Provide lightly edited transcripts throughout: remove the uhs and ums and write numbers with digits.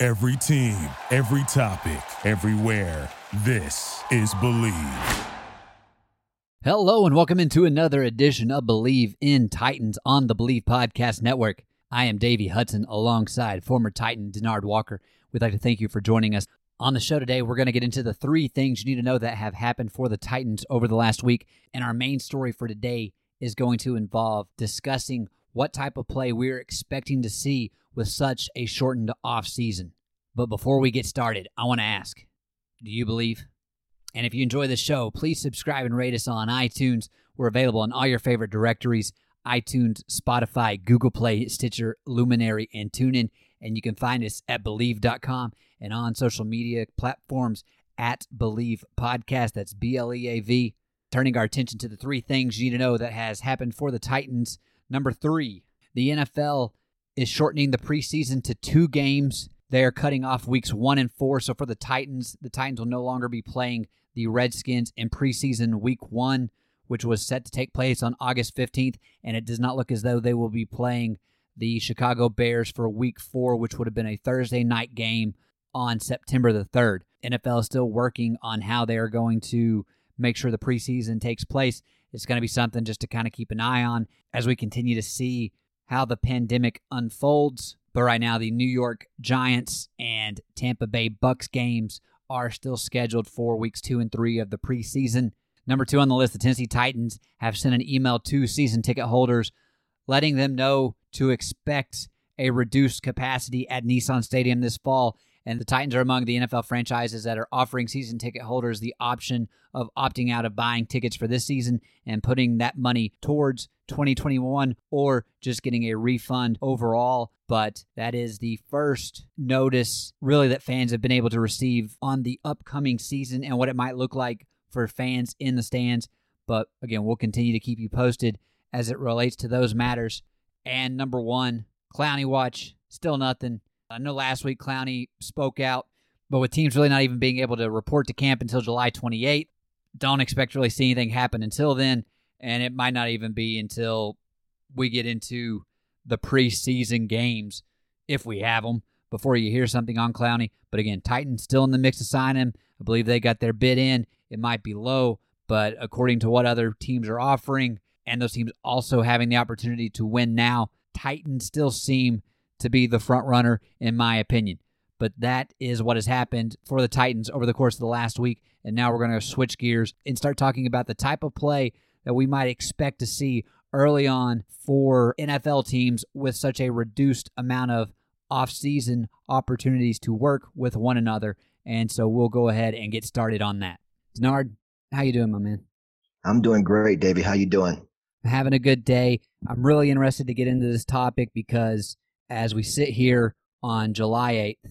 Every team, every topic, everywhere, this is Bleav. Hello and welcome into another edition of Bleav in Titans on the Bleav Podcast Network. I am Davey Hudson alongside former Titan Denard Walker. We'd like to thank you for joining us. On the show today, we're going to get into the three things you need to know that have happened for the Titans over the last week, and our main story for today is going to involve discussing what type of play we're expecting to see with such a shortened offseason. But before we get started, I want to ask, do you Bleav? And if you enjoy the show, please subscribe and rate us on iTunes. We're available on all your favorite directories, iTunes, Spotify, Google Play, Stitcher, Luminary, and TuneIn. And you can find us at Bleav.com and on social media platforms at Bleav Podcast. That's B-L-E-A-V. Turning our attention to the three things you need to know that has happened for the Titans. Number three, the NFL is shortening the preseason to 2 games. They are cutting off weeks 1 and 4. So for the Titans will no longer be playing the Redskins in preseason week 1, which was set to take place on August 15th. And it does not look as though they will be playing the Chicago Bears for week 4, which would have been a Thursday night game on September the 3rd. NFL is still working on how they are going to make sure the preseason takes place. It's going to be something just to kind of keep an eye on as we continue to see how the pandemic unfolds. But right now, the New York Giants and Tampa Bay Bucs games are still scheduled for weeks 2 and 3 of the preseason. Number 2 on the list, the Tennessee Titans have sent an email to season ticket holders letting them know to expect a reduced capacity at Nissan Stadium this fall. And the Titans are among the NFL franchises that are offering season ticket holders the option of opting out of buying tickets for this season and putting that money towards 2021 or just getting a refund overall. But that is the first notice, really, that fans have been able to receive on the upcoming season and what it might look like for fans in the stands. But again, we'll continue to keep you posted as it relates to those matters. And number 1, Clowney watch, still nothing. I know last week Clowney spoke out, but with teams really not even being able to report to camp until July 28th, don't expect to really see anything happen until then, and it might not even be until we get into the preseason games, if we have them, before you hear something on Clowney. But again, Titans still in the mix to sign him. I Bleav they got their bid in. It might be low, but according to what other teams are offering, and those teams also having the opportunity to win now, Titans still seem to be the front runner, in my opinion. But that is what has happened for the Titans over the course of the last week, and now we're going to switch gears and start talking about the type of play that we might expect to see early on for NFL teams with such a reduced amount of offseason opportunities to work with one another, and so we'll go ahead and get started on that. Denard, how you doing, my man? I'm doing great, Davey. How you doing? Having a good day. I'm really interested to get into this topic because as we sit here on July 8th,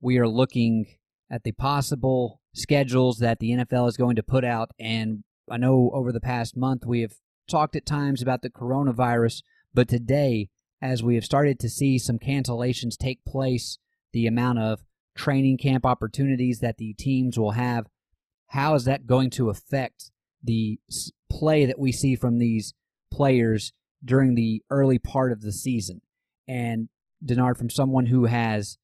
we are looking at the possible schedules that the NFL is going to put out. And I know over the past month we have talked at times about the coronavirus, but today, as we have started to see some cancellations take place, the amount of training camp opportunities that the teams will have, how is that going to affect the play that we see from these players during the early part of the season? And Denard, from someone who has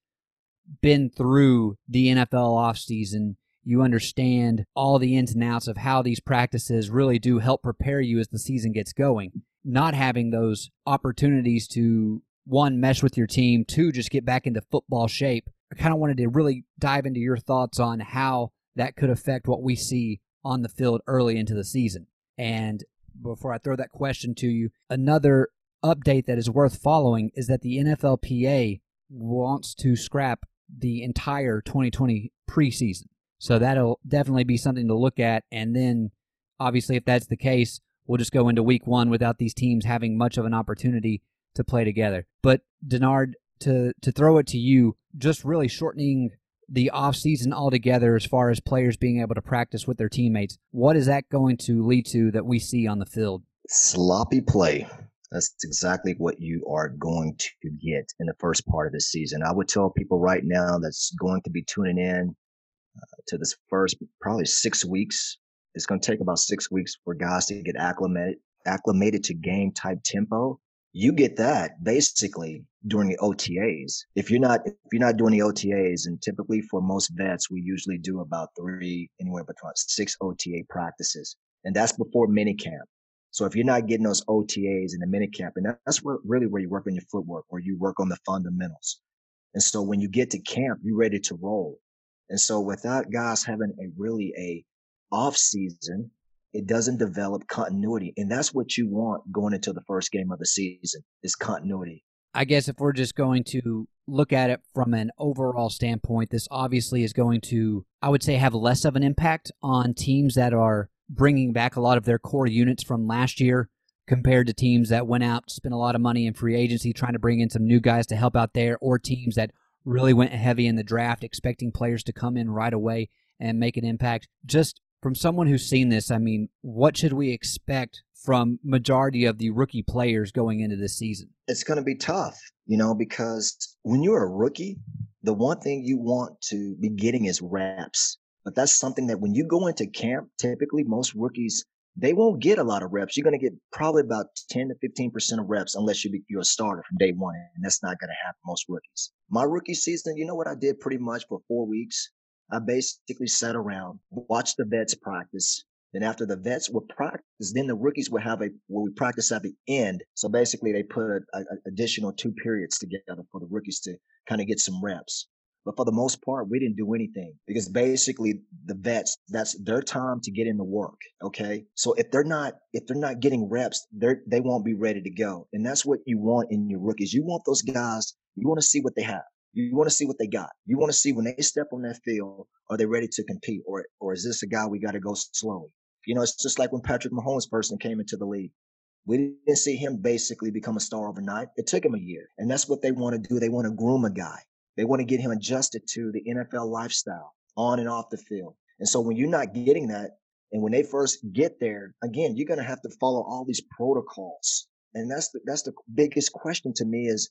been through the NFL offseason, you understand all the ins and outs of how these practices really do help prepare you as the season gets going. Not having those opportunities to, 1, mesh with your team, 2, just get back into football shape. I kind of wanted to really dive into your thoughts on how that could affect what we see on the field early into the season. And before I throw that question to you, another update that is worth following is that the NFLPA wants to scrap the entire 2020 preseason. So that'll definitely be something to look at. And then, obviously, if that's the case, we'll just go into week 1 without these teams having much of an opportunity to play together. But Denard, to throw it to you, just really shortening the offseason altogether as far as players being able to practice with their teammates, what is that going to lead to that we see on the field? Sloppy play. That's exactly what you are going to get in the first part of the season. I would tell people right now that's going to be tuning in to this first probably 6 weeks. It's going to take about 6 weeks for guys to get acclimated to game type tempo. You get that basically during the OTAs. If you're not doing the OTAs, and typically for most vets, we usually do about anywhere between 6 OTA practices. And that's before minicamp. So if you're not getting those OTAs in the minicamp, and that's really where you work on your footwork, where you work on the fundamentals. And so when you get to camp, you're ready to roll. And so without guys having a off season, it doesn't develop continuity. And that's what you want going into the first game of the season, is continuity. I guess if we're just going to look at it from an overall standpoint, this obviously is going to, I would say, have less of an impact on teams that are bringing back a lot of their core units from last year compared to teams that went out, spent a lot of money in free agency trying to bring in some new guys to help out there, or teams that really went heavy in the draft expecting players to come in right away and make an impact. Just from someone who's seen this, I mean, what should we expect from majority of the rookie players going into this season? It's going to be tough, because when you're a rookie, the one thing you want to be getting is reps. But that's something that when you go into camp, typically most rookies, they won't get a lot of reps. You're going to get probably about 10 to 15% of reps unless you're a starter from day one, and that's not going to happen most rookies. My rookie season, you know what I did pretty much for 4 weeks? I basically sat around, watched the vets practice. Then after the vets were practiced, then the rookies would have we practice at the end. So basically they put an additional 2 periods together for the rookies to kind of get some reps. But for the most part, we didn't do anything because basically the vets, that's their time to get in the work. Okay. So if they're not getting reps, they won't be ready to go. And that's what you want in your rookies. You want those guys, you want to see what they have. You want to see what they got. You want to see when they step on that field, are they ready to compete? Or is this a guy we got to go slowly? It's just like when Patrick Mahomes first came into the league. We didn't see him basically become a star overnight. It took him a year. And that's what they want to do. They want to groom a guy. They want to get him adjusted to the NFL lifestyle on and off the field. And so when you're not getting that, and when they first get there, again, you're going to have to follow all these protocols. And that's the biggest question to me is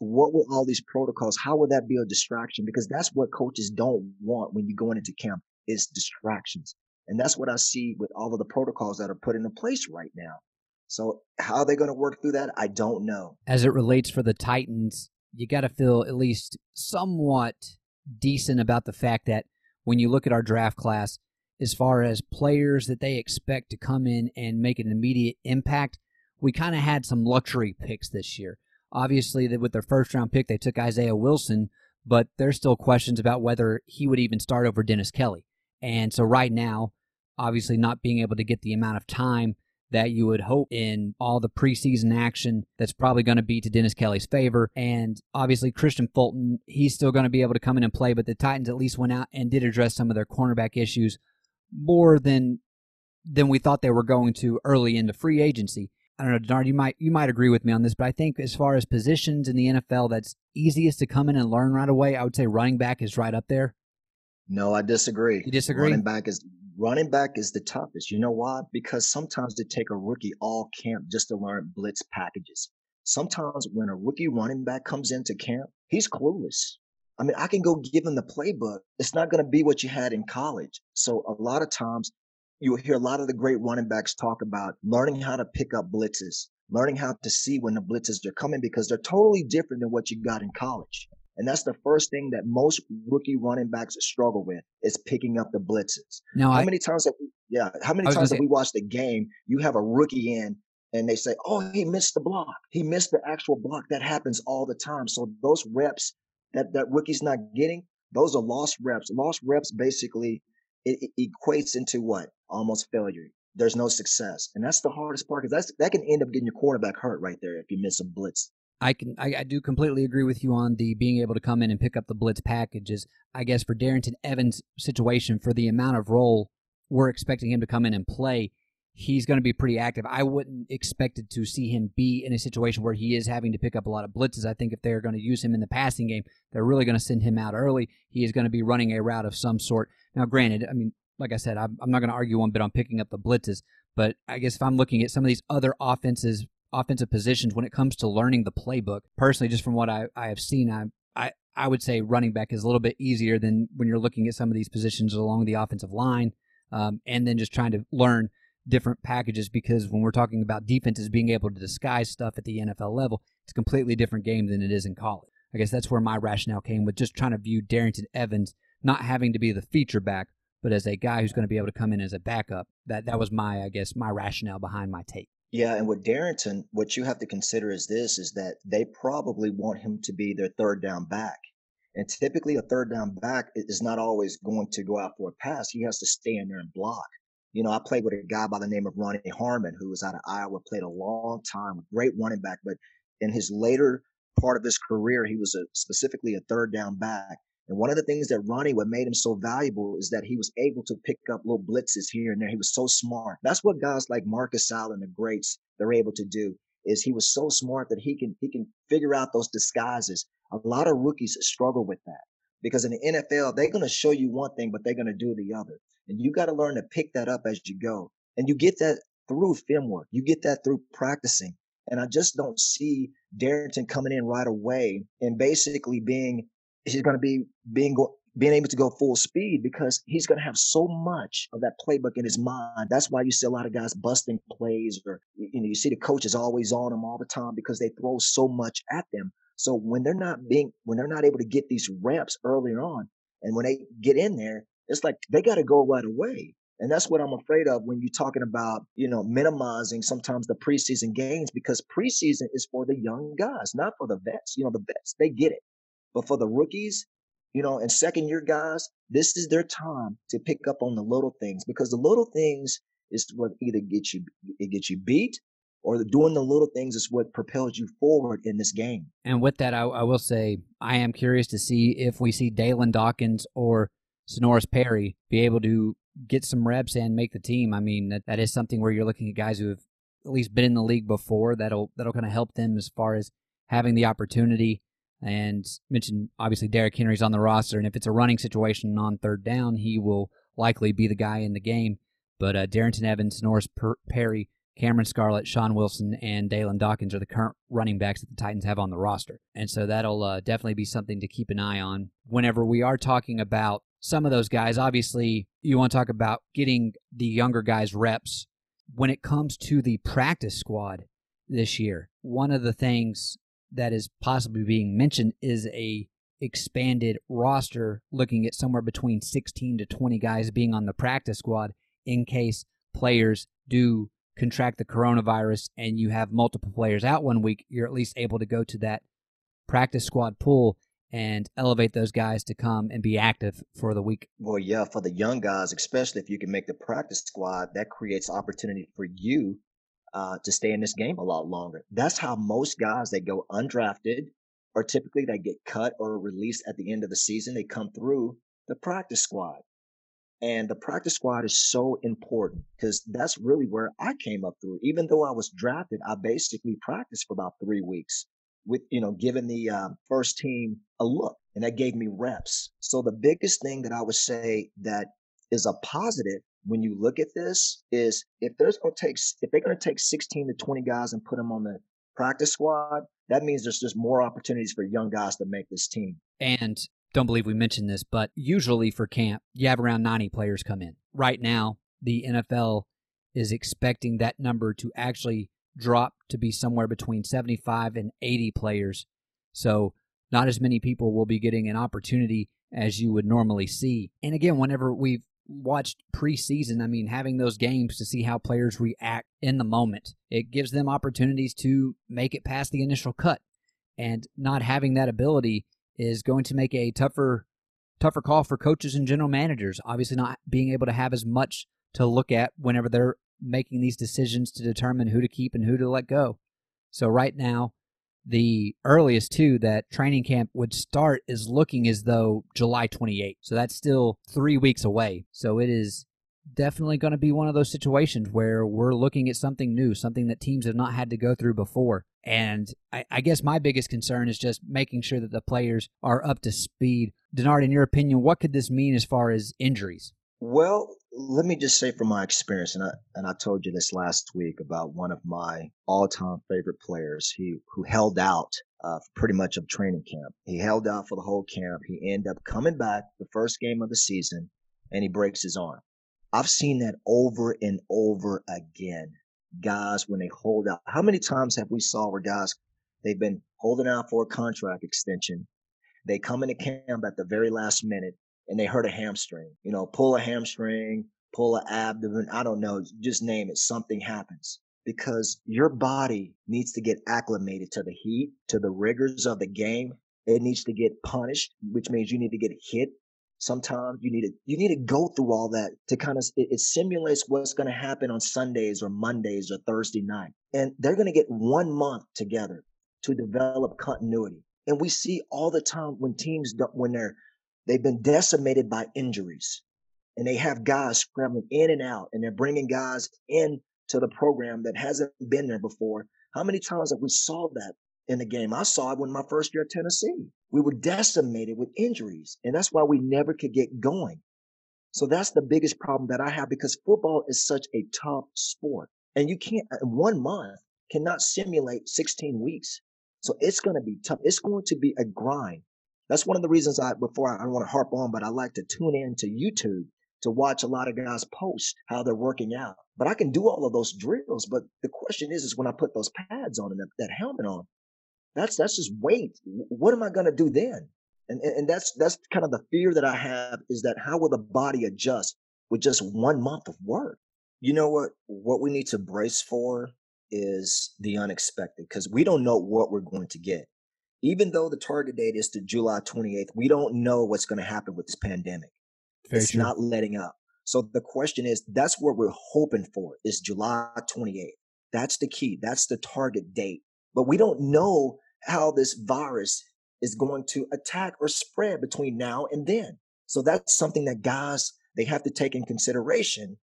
what will all these protocols, how will that be a distraction? Because that's what coaches don't want when you're going into camp, is distractions. And that's what I see with all of the protocols that are put into place right now. So how are they going to work through that? I don't know. As it relates for the Titans, you got to feel at least somewhat decent about the fact that when you look at our draft class, as far as players that they expect to come in and make an immediate impact, we kind of had some luxury picks this year. Obviously, with their first-round pick, they took Isaiah Wilson, but there's still questions about whether he would even start over Dennis Kelly. And so right now, obviously not being able to get the amount of time that you would hope in all the preseason action that's probably going to be to Dennis Kelly's favor. And obviously, Christian Fulton, he's still going to be able to come in and play, but the Titans at least went out and did address some of their cornerback issues more than we thought they were going to early into free agency. I don't know, Denard, you might agree with me on this, but I think as far as positions in the NFL that's easiest to come in and learn right away, I would say running back is right up there. No, I disagree. You disagree? Running back is the toughest. You know why? Because sometimes they take a rookie all camp just to learn blitz packages. Sometimes when a rookie running back comes into camp, he's clueless. I mean, I can go give him the playbook. It's not going to be what you had in college. So a lot of times, you'll hear a lot of the great running backs talk about learning how to pick up blitzes, learning how to see when the blitzes are coming because they're totally different than what you got in college. And that's the first thing that most rookie running backs struggle with, is picking up the blitzes. Now, how many times have we watched the game, you have a rookie in and they say, oh, he missed the block. He missed the actual block. That happens all the time. So those reps that rookie's not getting, those are lost reps. Lost reps basically it equates into what? Almost failure. There's no success. And that's the hardest part, because that can end up getting your quarterback hurt right there if you miss a blitz. I do completely agree with you on the being able to come in and pick up the blitz packages. I guess for Darrynton Evans' situation, for the amount of role we're expecting him to come in and play, he's going to be pretty active. I wouldn't expect to see him be in a situation where he is having to pick up a lot of blitzes. I think if they're going to use him in the passing game, they're really going to send him out early. He is going to be running a route of some sort. Now, granted, I mean, like I said, I'm not going to argue one bit on picking up the blitzes, but I guess if I'm looking at some of these other offensive positions when it comes to learning the playbook, personally, just from what I have seen, I would say running back is a little bit easier than when you're looking at some of these positions along the offensive line, and then just trying to learn different packages, because when we're talking about defenses being able to disguise stuff at the NFL level, it's a completely different game than it is in college. I guess that's where my rationale came with just trying to view Darrynton Evans not having to be the feature back, but as a guy who's going to be able to come in as a backup. That was my rationale behind my take. Yeah, and with Darrynton, what you have to consider is that they probably want him to be their third down back. And typically a third down back is not always going to go out for a pass. He has to stay in there and block. You know, I played with a guy by the name of Ronnie Harmon, who was out of Iowa, played a long time, great running back. But in his later part of his career, he was specifically a third down back. And one of the things that what made him so valuable is that he was able to pick up little blitzes here and there. He was so smart. That's what guys like Marcus Allen, the greats, they're able to do, is he was so smart that he can figure out those disguises. A lot of rookies struggle with that, because in the NFL, they're going to show you one thing, but they're going to do the other. And you got to learn to pick that up as you go. And you get that through film work. You get that through practicing. And I just don't see Darrynton coming in right away and basically being able to go full speed, because he's going to have so much of that playbook in his mind. That's why you see a lot of guys busting plays, or you see the coaches always on them all the time, because they throw so much at them. So when they're not able to get these reps earlier on, and when they get in there, it's like they got to go right away. And that's what I'm afraid of when you're talking about, minimizing sometimes the preseason games, because preseason is for the young guys, not for the vets. The vets, they get it. But for the rookies, and second-year guys, this is their time to pick up on the little things, because the little things is what either gets you beat, or doing the little things is what propels you forward in this game. And with that, I will say I am curious to see if we see Dairon Dawkins or Sonoris Perry be able to get some reps and make the team. I mean, that is something where you're looking at guys who have at least been in the league before. That'll kind of help them as far as having the opportunity. And mentioned, obviously, Derrick Henry's on the roster, and if it's a running situation on third down, he will likely be the guy in the game. But Darrynton Evans, Sonoris Perry, Cameron Scarlett, Sean Wilson, and Dairon Dawkins are the current running backs that the Titans have on the roster. And so that'll definitely be something to keep an eye on whenever we are talking about some of those guys. Obviously, you want to talk about getting the younger guys reps. When it comes to the practice squad this year, one of the things that is possibly being mentioned is a expanded roster, looking at somewhere between 16 to 20 guys being on the practice squad in case players do contract the coronavirus and you have multiple players out one week. You're at least able to go to that practice squad pool and elevate those guys to come and be active for the week. Well, yeah, for the young guys, especially if you can make the practice squad, that creates opportunity for you to stay in this game a lot longer. That's how most guys that go undrafted, or typically they get cut or released at the end of the season, they come through the practice squad. And the practice squad is so important, because that's really where I came up through. Even though I was drafted, I basically practiced for about 3 weeks, with giving the first team a look, and that gave me reps. So the biggest thing that I would say that is a positive when you look at this is if they're going to take 16 to 20 guys and put them on the practice squad, that means there's just more opportunities for young guys to make this team. And don't Bleav we mentioned this, but usually for camp, you have around 90 players come in. Right now, the NFL is expecting that number to actually drop to be somewhere between 75 and 80 players. So not as many people will be getting an opportunity as you would normally see. And again, whenever we've watched preseason, I mean, having those games to see how players react in the moment, it gives them opportunities to make it past the initial cut. And not having that ability is going to make a tougher call for coaches and general managers, obviously not being able to have as much to look at whenever they're making these decisions to determine who to keep and who to let go. So right now, the earliest too that training camp would start is looking as though July 28th. So that's still 3 weeks away. So it is definitely going to be one of those situations where we're looking at something new, something that teams have not had to go through before. And I guess my biggest concern is just making sure that the players are up to speed. Denard, in your opinion, what could this mean as far as injuries? Well, let me just say from my experience, and I told you this last week about one of my all-time favorite players who held out pretty much of training camp. He held out for the whole camp. He ended up coming back the first game of the season, and he breaks his arm. I've seen that over and over again. Guys, when they hold out, how many times have we saw where guys, they've been holding out for a contract extension. They come into camp at the very last minute, and they hurt a hamstring, pull a hamstring, pull an abdomen, I don't know, just name it, something happens. Because your body needs to get acclimated to the heat, to the rigors of the game. It needs to get punished, which means you need to get hit. Sometimes you need to go through all that to kind of, it simulates what's going to happen on Sundays or Mondays or Thursday night. And they're going to get 1 month together to develop continuity. And we see all the time when teams, they've been decimated by injuries, and they have guys scrambling in and out, and they're bringing guys in to the program that hasn't been there before. How many times have we saw that in the game? I saw it when my first year at Tennessee. We were decimated with injuries, and that's why we never could get going. So that's the biggest problem that I have, because football is such a tough sport, and you can't, 1 month cannot simulate 16 weeks. So it's going to be tough. It's going to be a grind. That's one of the reasons I don't want to harp on, but I like to tune in to YouTube to watch a lot of guys post how they're working out. But I can do all of those drills. But the question is when I put those pads on and that helmet on, that's just weight. What am I going to do then? And that's kind of the fear that I have, is that how will the body adjust with just 1 month of work? You know what? What we need to brace for is the unexpected, because we don't know what we're going to get. Even though the target date is to July 28th, we don't know what's going to happen with this pandemic. It's not letting up. So the question is, that's what we're hoping for, is July 28th. That's the key. That's the target date. But we don't know how this virus is going to attack or spread between now and then. So that's something that guys, they have to take in consideration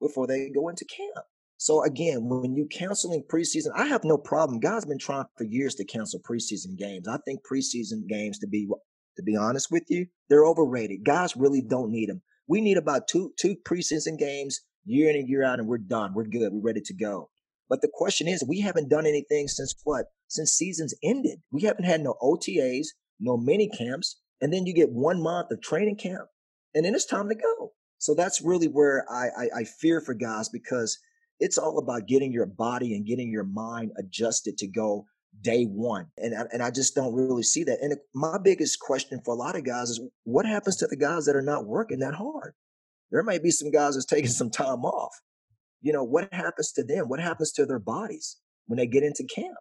before they go into camp. So again, when you canceling preseason, I have no problem. Guys been trying for years to cancel preseason games. I think preseason games, to be honest with you, they're overrated. Guys really don't need them. We need about two preseason games year in and year out, and we're done. We're good. We're ready to go. But the question is, we haven't done anything since what? Since seasons ended. We haven't had no OTAs, no mini camps, and then you get 1 month of training camp, and then it's time to go. So that's really where I fear for guys, because it's all about getting your body and getting your mind adjusted to go day one. And I just don't really see that. And my biggest question for a lot of guys is, what happens to the guys that are not working that hard? There might be some guys that's taking some time off. What happens to them? What happens to their bodies when they get into camp?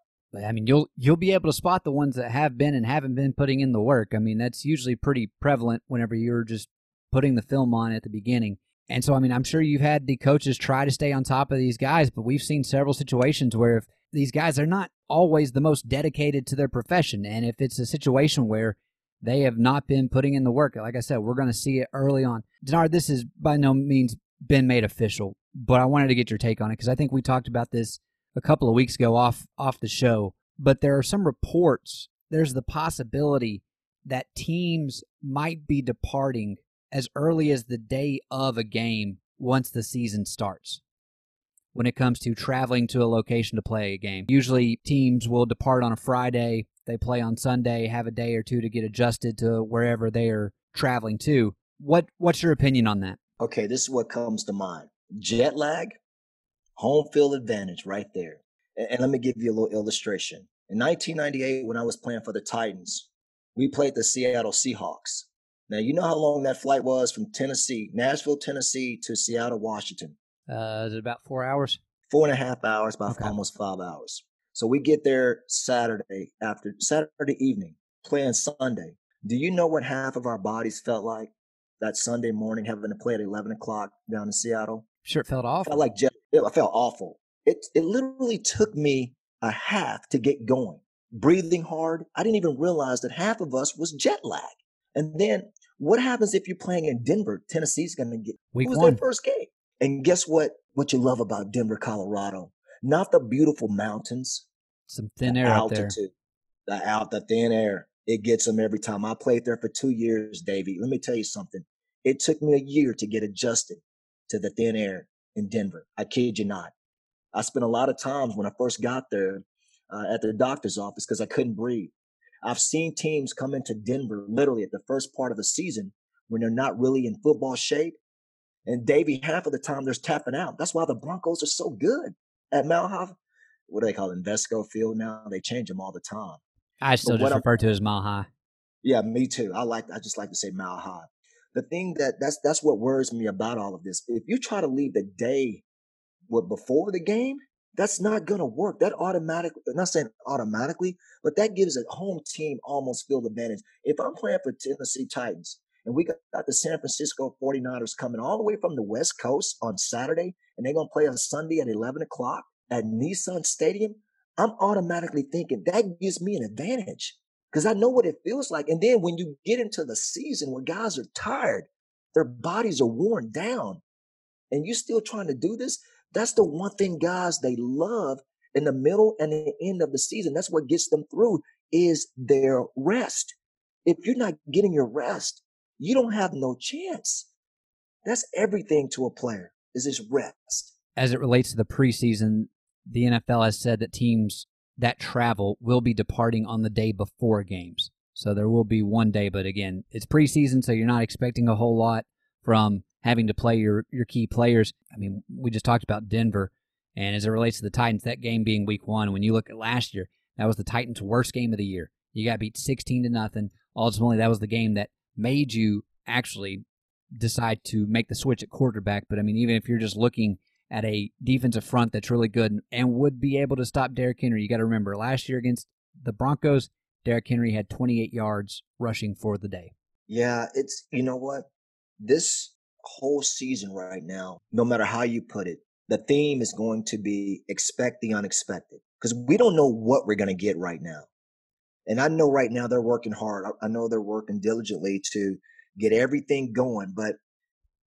I mean, you'll be able to spot the ones that have been and haven't been putting in the work. I mean, that's usually pretty prevalent whenever you're just putting the film on at the beginning. And so, I mean, I'm sure you've had the coaches try to stay on top of these guys, but we've seen several situations where if these guys are not always the most dedicated to their profession, and if it's a situation where they have not been putting in the work, like I said, we're going to see it early on. Denard, this has by no means been made official, but I wanted to get your take on it, because I think we talked about this a couple of weeks ago off the show, but there are some reports, there's the possibility that teams might be departing as early as the day of a game once the season starts when it comes to traveling to a location to play a game. Usually teams will depart on a Friday, they play on Sunday, have a day or two to get adjusted to wherever they are traveling to. What's your opinion on that? Okay, this is what comes to mind. Jet lag, home field advantage right there. And let me give you a little illustration. In 1998, when I was playing for the Titans, we played the Seattle Seahawks. Now, you know how long that flight was from Nashville, Tennessee to Seattle, Washington? Is it about 4 hours? 4.5 hours, about okay. Almost 5 hours. So we get there Saturday evening, playing Sunday. Do you know what half of our bodies felt like that Sunday morning, having to play at 11 o'clock down in Seattle? Sure, it felt awful. I felt awful. It literally took me a half to get going. Breathing hard. I didn't even realize that half of us was jet lag. And then What happens if you're playing in Denver? Tennessee's going to get their first game. And guess what? What you love about Denver, Colorado? Not the beautiful mountains. Some thin air out there. The thin air. It gets them every time. I played there for 2 years, Davey. Let me tell you something. It took me a year to get adjusted to the thin air in Denver. I kid you not. I spent a lot of times when I first got there at the doctor's office because I couldn't breathe. I've seen teams come into Denver literally at the first part of the season when they're not really in football shape. And Davey, half of the time, they're tapping out. That's why the Broncos are so good at Mile High. What do they call it? Invesco Field now? They change them all the time. I still just refer to it as Mile High. Yeah, me too. I just like to say Mile High. The thing that's what worries me about all of this. If you try to leave the day before the game, that's not going to work. That automatically, not saying automatically, but that gives a home team almost field advantage. If I'm playing for Tennessee Titans and we got the San Francisco 49ers coming all the way from the West Coast on Saturday, and they're going to play on Sunday at 11 o'clock at Nissan Stadium, I'm automatically thinking that gives me an advantage because I know what it feels like. And then when you get into the season where guys are tired, their bodies are worn down, and you're still trying to do this, that's the one thing guys they love in the middle and the end of the season. That's what gets them through is their rest. If you're not getting your rest, you don't have no chance. That's everything to a player is his rest. As it relates to the preseason, the NFL has said that teams that travel will be departing on the day before games. So there will be one day, but again, it's preseason, so you're not expecting a whole lot from having to play your key players. I mean, we just talked about Denver, and as it relates to the Titans, that game being week one, when you look at last year, that was the Titans' worst game of the year. You got beat 16-0. Ultimately, that was the game that made you actually decide to make the switch at quarterback. But, I mean, even if you're just looking at a defensive front that's really good and would be able to stop Derrick Henry, you got to remember, last year against the Broncos, Derrick Henry had 28 yards rushing for the day. Yeah, it's, you know what? This whole season right now, no matter how you put it, the theme is going to be expect the unexpected because we don't know what we're going to get right now. And I know right now they're working hard. I know they're working diligently to get everything going, but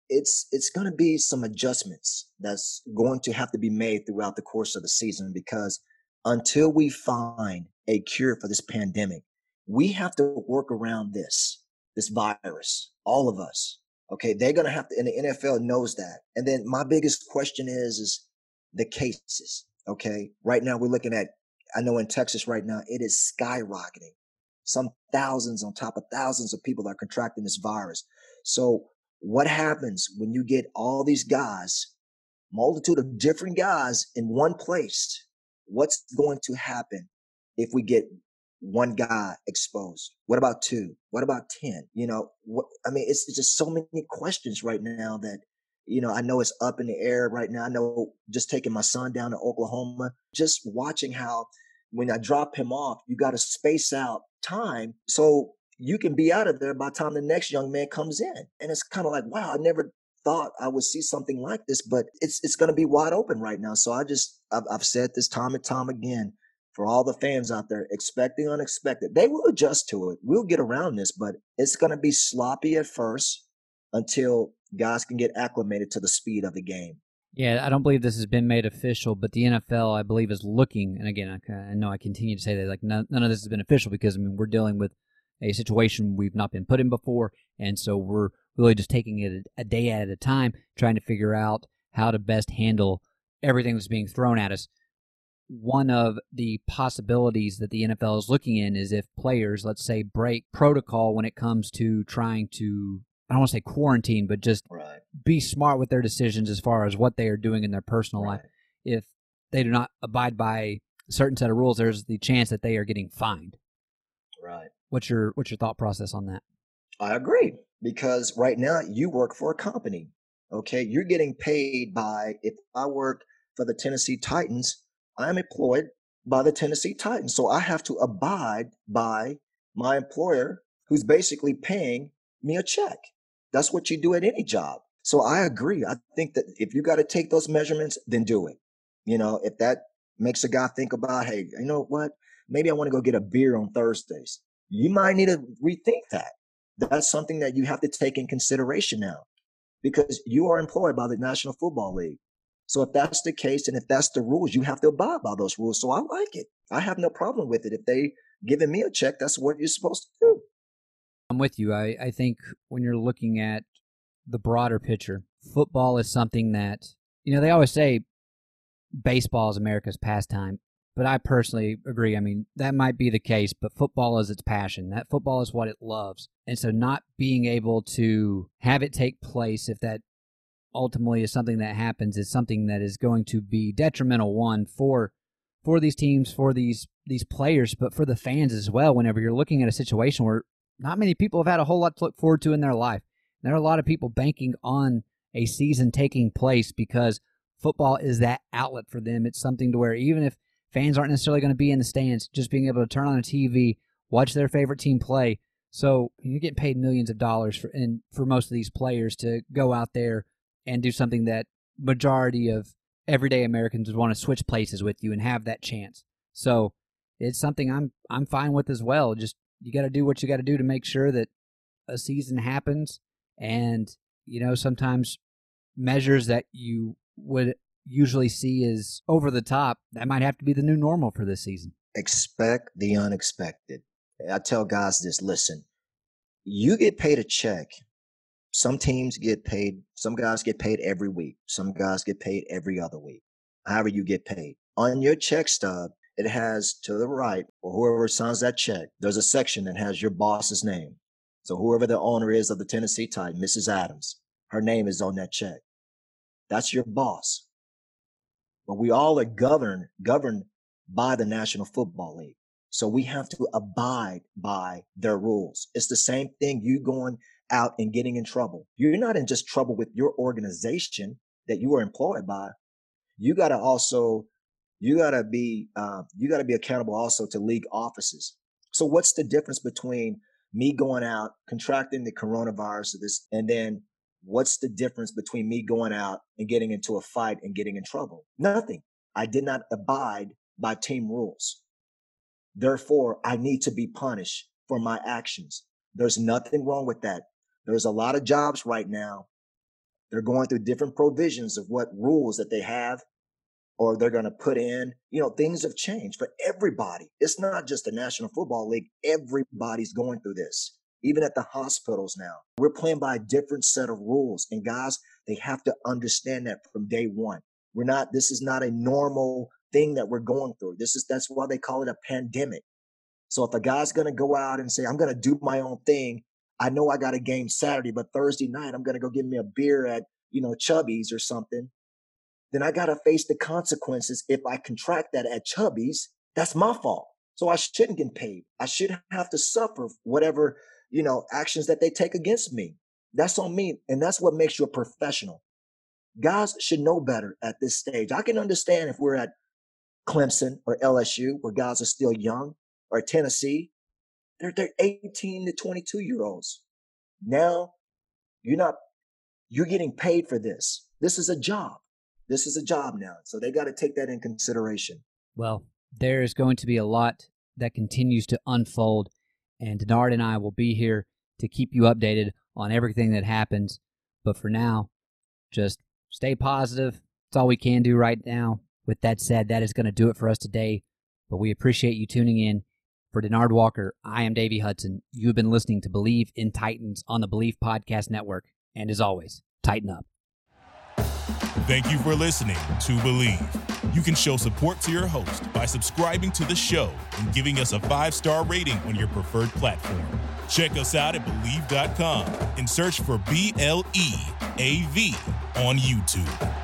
it's going to be some adjustments that's going to have to be made throughout the course of the season because until we find a cure for this pandemic, we have to work around this virus, all of us. Okay, they're going to have to, and the NFL knows that. And then my biggest question is the cases, okay? Right now we're looking at, I know in Texas right now, it is skyrocketing. Some thousands on top of thousands of people are contracting this virus. So what happens when you get all these guys, multitude of different guys in one place? What's going to happen if we get one guy exposed? What about two? What about 10? You know, it's just so many questions right now that, you know, I know it's up in the air right now. I know just taking my son down to Oklahoma, just watching how when I drop him off, you got to space out time so you can be out of there by the time the next young man comes in. And it's kind of like, wow, I never thought I would see something like this, but it's going to be wide open right now. So I've said this time and time again. For all the fans out there, expect the unexpected. They will adjust to it. We'll get around this, but it's going to be sloppy at first until guys can get acclimated to the speed of the game. Yeah, I don't Bleav this has been made official, but the NFL, I Bleav, is looking, and again, I know I continue to say that, like none of this has been official because, I mean, we're dealing with a situation we've not been put in before, and so we're really just taking it a day at a time, trying to figure out how to best handle everything that's being thrown at us. One of the possibilities that the NFL is looking in is if players, let's say, break protocol when it comes to trying to, I don't want to say quarantine, but just be smart with their decisions as far as what they are doing in their personal life. If they do not abide by a certain set of rules, there's the chance that they are getting fined. Right. What's your thought process on that? I agree, because right now you work for a company, okay? You're getting paid by, if I work for the Tennessee Titans, I'm employed by the Tennessee Titans, so I have to abide by my employer who's basically paying me a check. That's what you do at any job. So I agree. I think that if you got to take those measurements, then do it. You know, if that makes a guy think about, hey, you know what, maybe I want to go get a beer on Thursdays. You might need to rethink that. That's something that you have to take in consideration now, because you are employed by the National Football League. So if that's the case and if that's the rules, you have to abide by those rules. So I like it. I have no problem with it. If they giving me a check, that's what you're supposed to do. I'm with you. I think when you're looking at the broader picture, football is something that, you know, they always say baseball is America's pastime, but I personally agree. I mean, that might be the case, but football is its passion. That football is what it loves. And so not being able to have it take place, if that ultimately is something that happens, is something that is going to be detrimental, one, for these teams, for these players, but for the fans as well, whenever you're looking at a situation where not many people have had a whole lot to look forward to in their life. And there are a lot of people banking on a season taking place because football is that outlet for them. It's something to where even if fans aren't necessarily going to be in the stands, just being able to turn on a TV, watch their favorite team play. So you're getting paid millions of dollars for most of these players to go out there and do something that majority of everyday Americans would want to switch places with you and have that chance. So it's something I'm fine with as well. Just you got to do what you got to do to make sure that a season happens. And, you know, sometimes measures that you would usually see is over the top. That might have to be the new normal for this season. Expect the unexpected. I tell guys this, listen, you get paid a check. Some teams get paid, some guys get paid every week. Some guys get paid every other week. However you get paid. On your check stub, it has to the right, or whoever signs that check, there's a section that has your boss's name. So whoever the owner is of the Tennessee Titans, Mrs. Adams, her name is on that check. That's your boss. But we all are governed by the National Football League. So we have to abide by their rules. It's the same thing you going out and getting in trouble. You're not in just trouble with your organization that you are employed by. You gotta be accountable also to league offices. So what's the difference between me going out, contracting the coronavirus, and then what's the difference between me going out and getting into a fight and getting in trouble? Nothing. I did not abide by team rules. Therefore, I need to be punished for my actions. There's nothing wrong with that. There's a lot of jobs right now. They're going through different provisions of what rules that they have or they're going to put in. You know, things have changed for everybody. It's not just the National Football League. Everybody's going through this, even at the hospitals now. We're playing by a different set of rules. And guys, they have to understand that from day one. This is not a normal thing that we're going through. That's why they call it a pandemic. So if a guy's going to go out and say, I'm going to do my own thing. I know I got a game Saturday, but Thursday night, I'm going to go give me a beer at, Chubby's or something. Then I got to face the consequences. If I contract that at Chubby's, that's my fault. So I shouldn't get paid. I shouldn't have to suffer whatever, actions that they take against me. That's on me. And that's what makes you a professional. Guys should know better at this stage. I can understand if we're at Clemson or LSU where guys are still young. Or Tennessee, they're 18 to 22-year-olds. Now, you're getting paid for this. This is a job. This is a job now. So they got to take that in consideration. Well, there is going to be a lot that continues to unfold, and Denard and I will be here to keep you updated on everything that happens. But for now, just stay positive. It's all we can do right now. With that said, that is going to do it for us today. But we appreciate you tuning in. For Denard Walker, I am Davey Hudson. You've been listening to Bleav in Titans on the Bleav Podcast Network. And as always, tighten up. Thank you for listening to Bleav. You can show support to your host by subscribing to the show and giving us a 5-star rating on your preferred platform. Check us out at Bleav.com and search for BLEAV on YouTube.